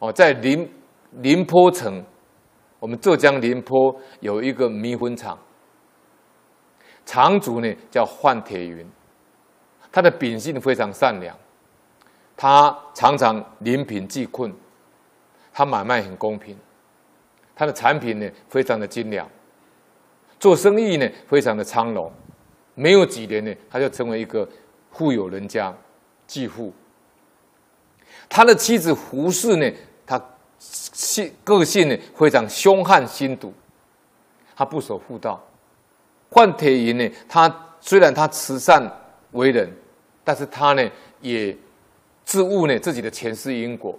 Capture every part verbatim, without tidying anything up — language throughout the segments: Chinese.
哦，在临临坡城，我们浙江临坡有一个迷魂厂，厂主呢叫范铁云，他的秉性非常善良，他常常临贫济困，他买卖很公平，他的产品呢非常的精良，做生意呢非常的昌隆，没有几年呢他就成为一个富有人家继父。他的妻子胡氏呢，他性个性呢非常凶悍心毒，他不守妇道。范铁云呢，他虽然他慈善为人，但是他呢也自悟呢自己的前世因果。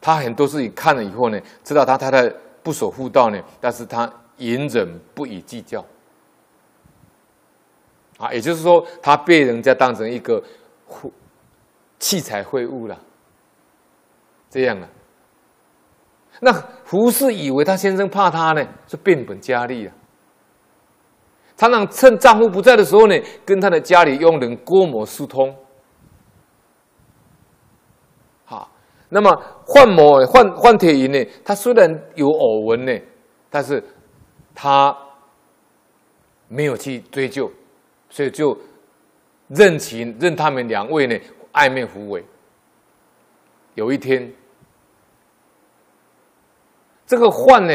他很多事情看了以后呢，知道他太太不守妇道呢，但是他隐忍不以计较。啊，也就是说，他被人家当成一个器材秽物了，这样了。那胡适以为他先生怕他呢，是变本加厉啊。常常趁丈夫不在的时候呢，跟他的家里佣人郭某私通。好，那么范某范范铁云呢，他虽然有耳闻呢，但是他没有去追究，所以就任其任他们两位呢暧昧互为。有一天，这个范呢，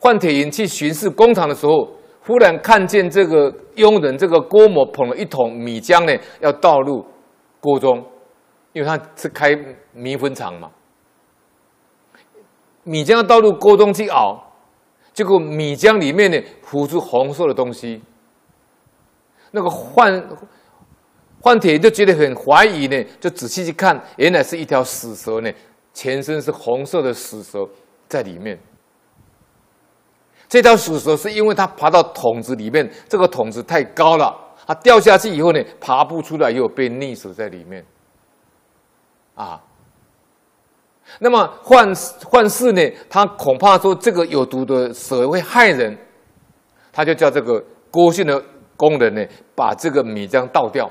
范铁云去巡视工厂的时候，忽然看见这个佣人这个郭某捧了一桶米浆呢，要倒入锅中，因为他是开米粉厂嘛，米浆要倒入锅中去熬，结果米浆里面呢浮出红色的东西，那个范。范铁云就觉得很怀疑呢，就仔细去看，原来是一条死蛇呢，全身是红色的死蛇在里面。这条死蛇是因为它爬到桶子里面，这个桶子太高了，它掉下去以后呢，爬不出来，又被溺死在里面。啊，那么范范氏呢，他恐怕说这个有毒的蛇会害人，他就叫这个郭姓的工人呢，把这个米浆倒掉。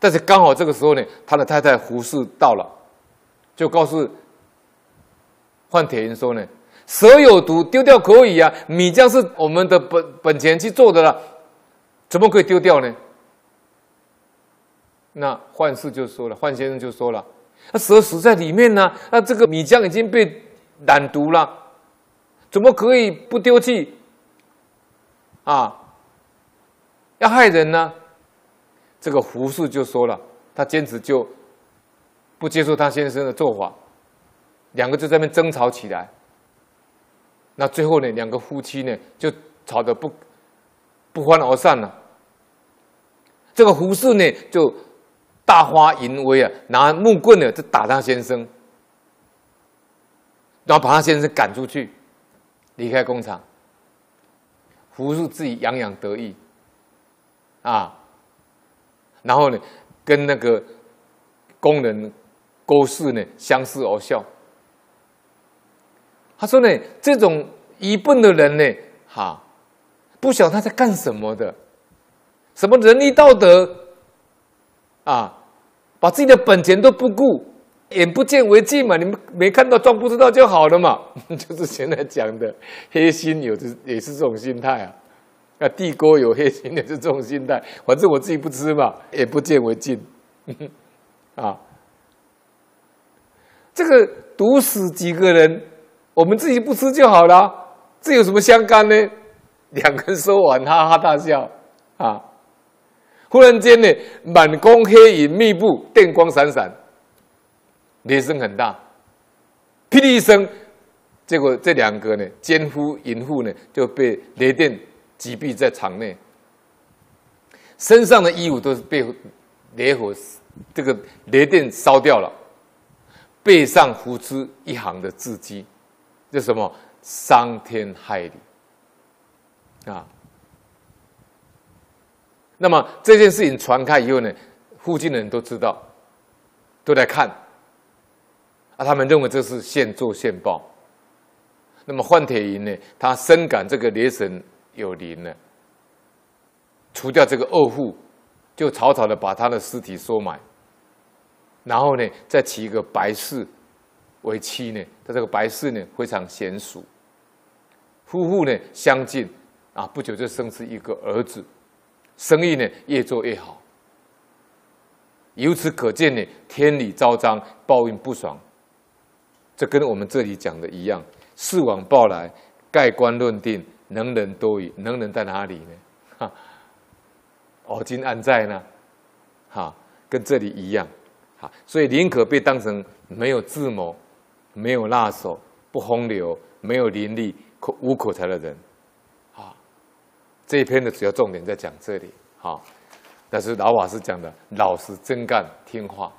但是刚好这个时候呢，他的太太胡氏到了，就告诉范铁云说呢：“蛇有毒，丢掉可以啊，米浆是我们的本本钱去做的了，怎么可以丢掉呢？”那范氏就说了，范先生就说了：“那蛇死在里面呢、啊，那这个米浆已经被染毒了，怎么可以不丢弃？啊，要害人呢、啊？”这个胡适就说了，他坚持就不接受他先生的做法，两个就在那边争吵起来。那最后呢，两个夫妻呢就吵得不不欢而散了。这个胡适呢就大发淫威啊，拿木棍呢就打他先生，然后把他先生赶出去，离开工厂。胡适自己洋洋得意，啊。然后呢，跟那个工人郭氏呢相视而笑。他说呢，这种愚笨的人呢，哈，不晓得他在干什么的，什么仁义道德啊，把自己的本钱都不顾，眼不见为净嘛，你们没看到装不知道就好了嘛，就是现在讲的黑心，有的也是这种心态啊。那地沟有黑心也是这种心态，反正我自己不吃嘛，也不见为净，啊，这个毒死几个人，我们自己不吃就好了，这有什么相干呢？两个人说完，哈哈大笑，啊，忽然间呢，满宫黑影密布，电光闪闪，雷声很大，霹雳一声，结果这两个呢，奸夫淫妇呢，就被雷电。击毙在场内，身上的衣物都是被雷火这个雷电烧掉了，背上浮出一行的字迹，这什么伤天害理啊！那么这件事情传开以后呢，附近的人都知道，都来看，啊，他们认为这是现做现报。那么范铁云呢，他深感这个雷神。有灵了，除掉这个恶妇，就草草的把他的尸体收埋，然后呢，再起一个白事为期呢，他这个白事呢非常娴熟，夫妇呢相近啊，不久就生出一个儿子，生意呢越做越好。由此可见呢，天理昭彰，报应不爽。这跟我们这里讲的一样，是往报来，盖棺论定，能人多矣。能人在哪里呢？哈，偶今安在呢？哈，跟这里一样。哈，所以宁可被当成没有智谋、没有辣手、不风流、没有伶俐、无口才的人。啊，这一篇的主要重点在讲这里。哈。但是老法师讲的，老实、真干、听话。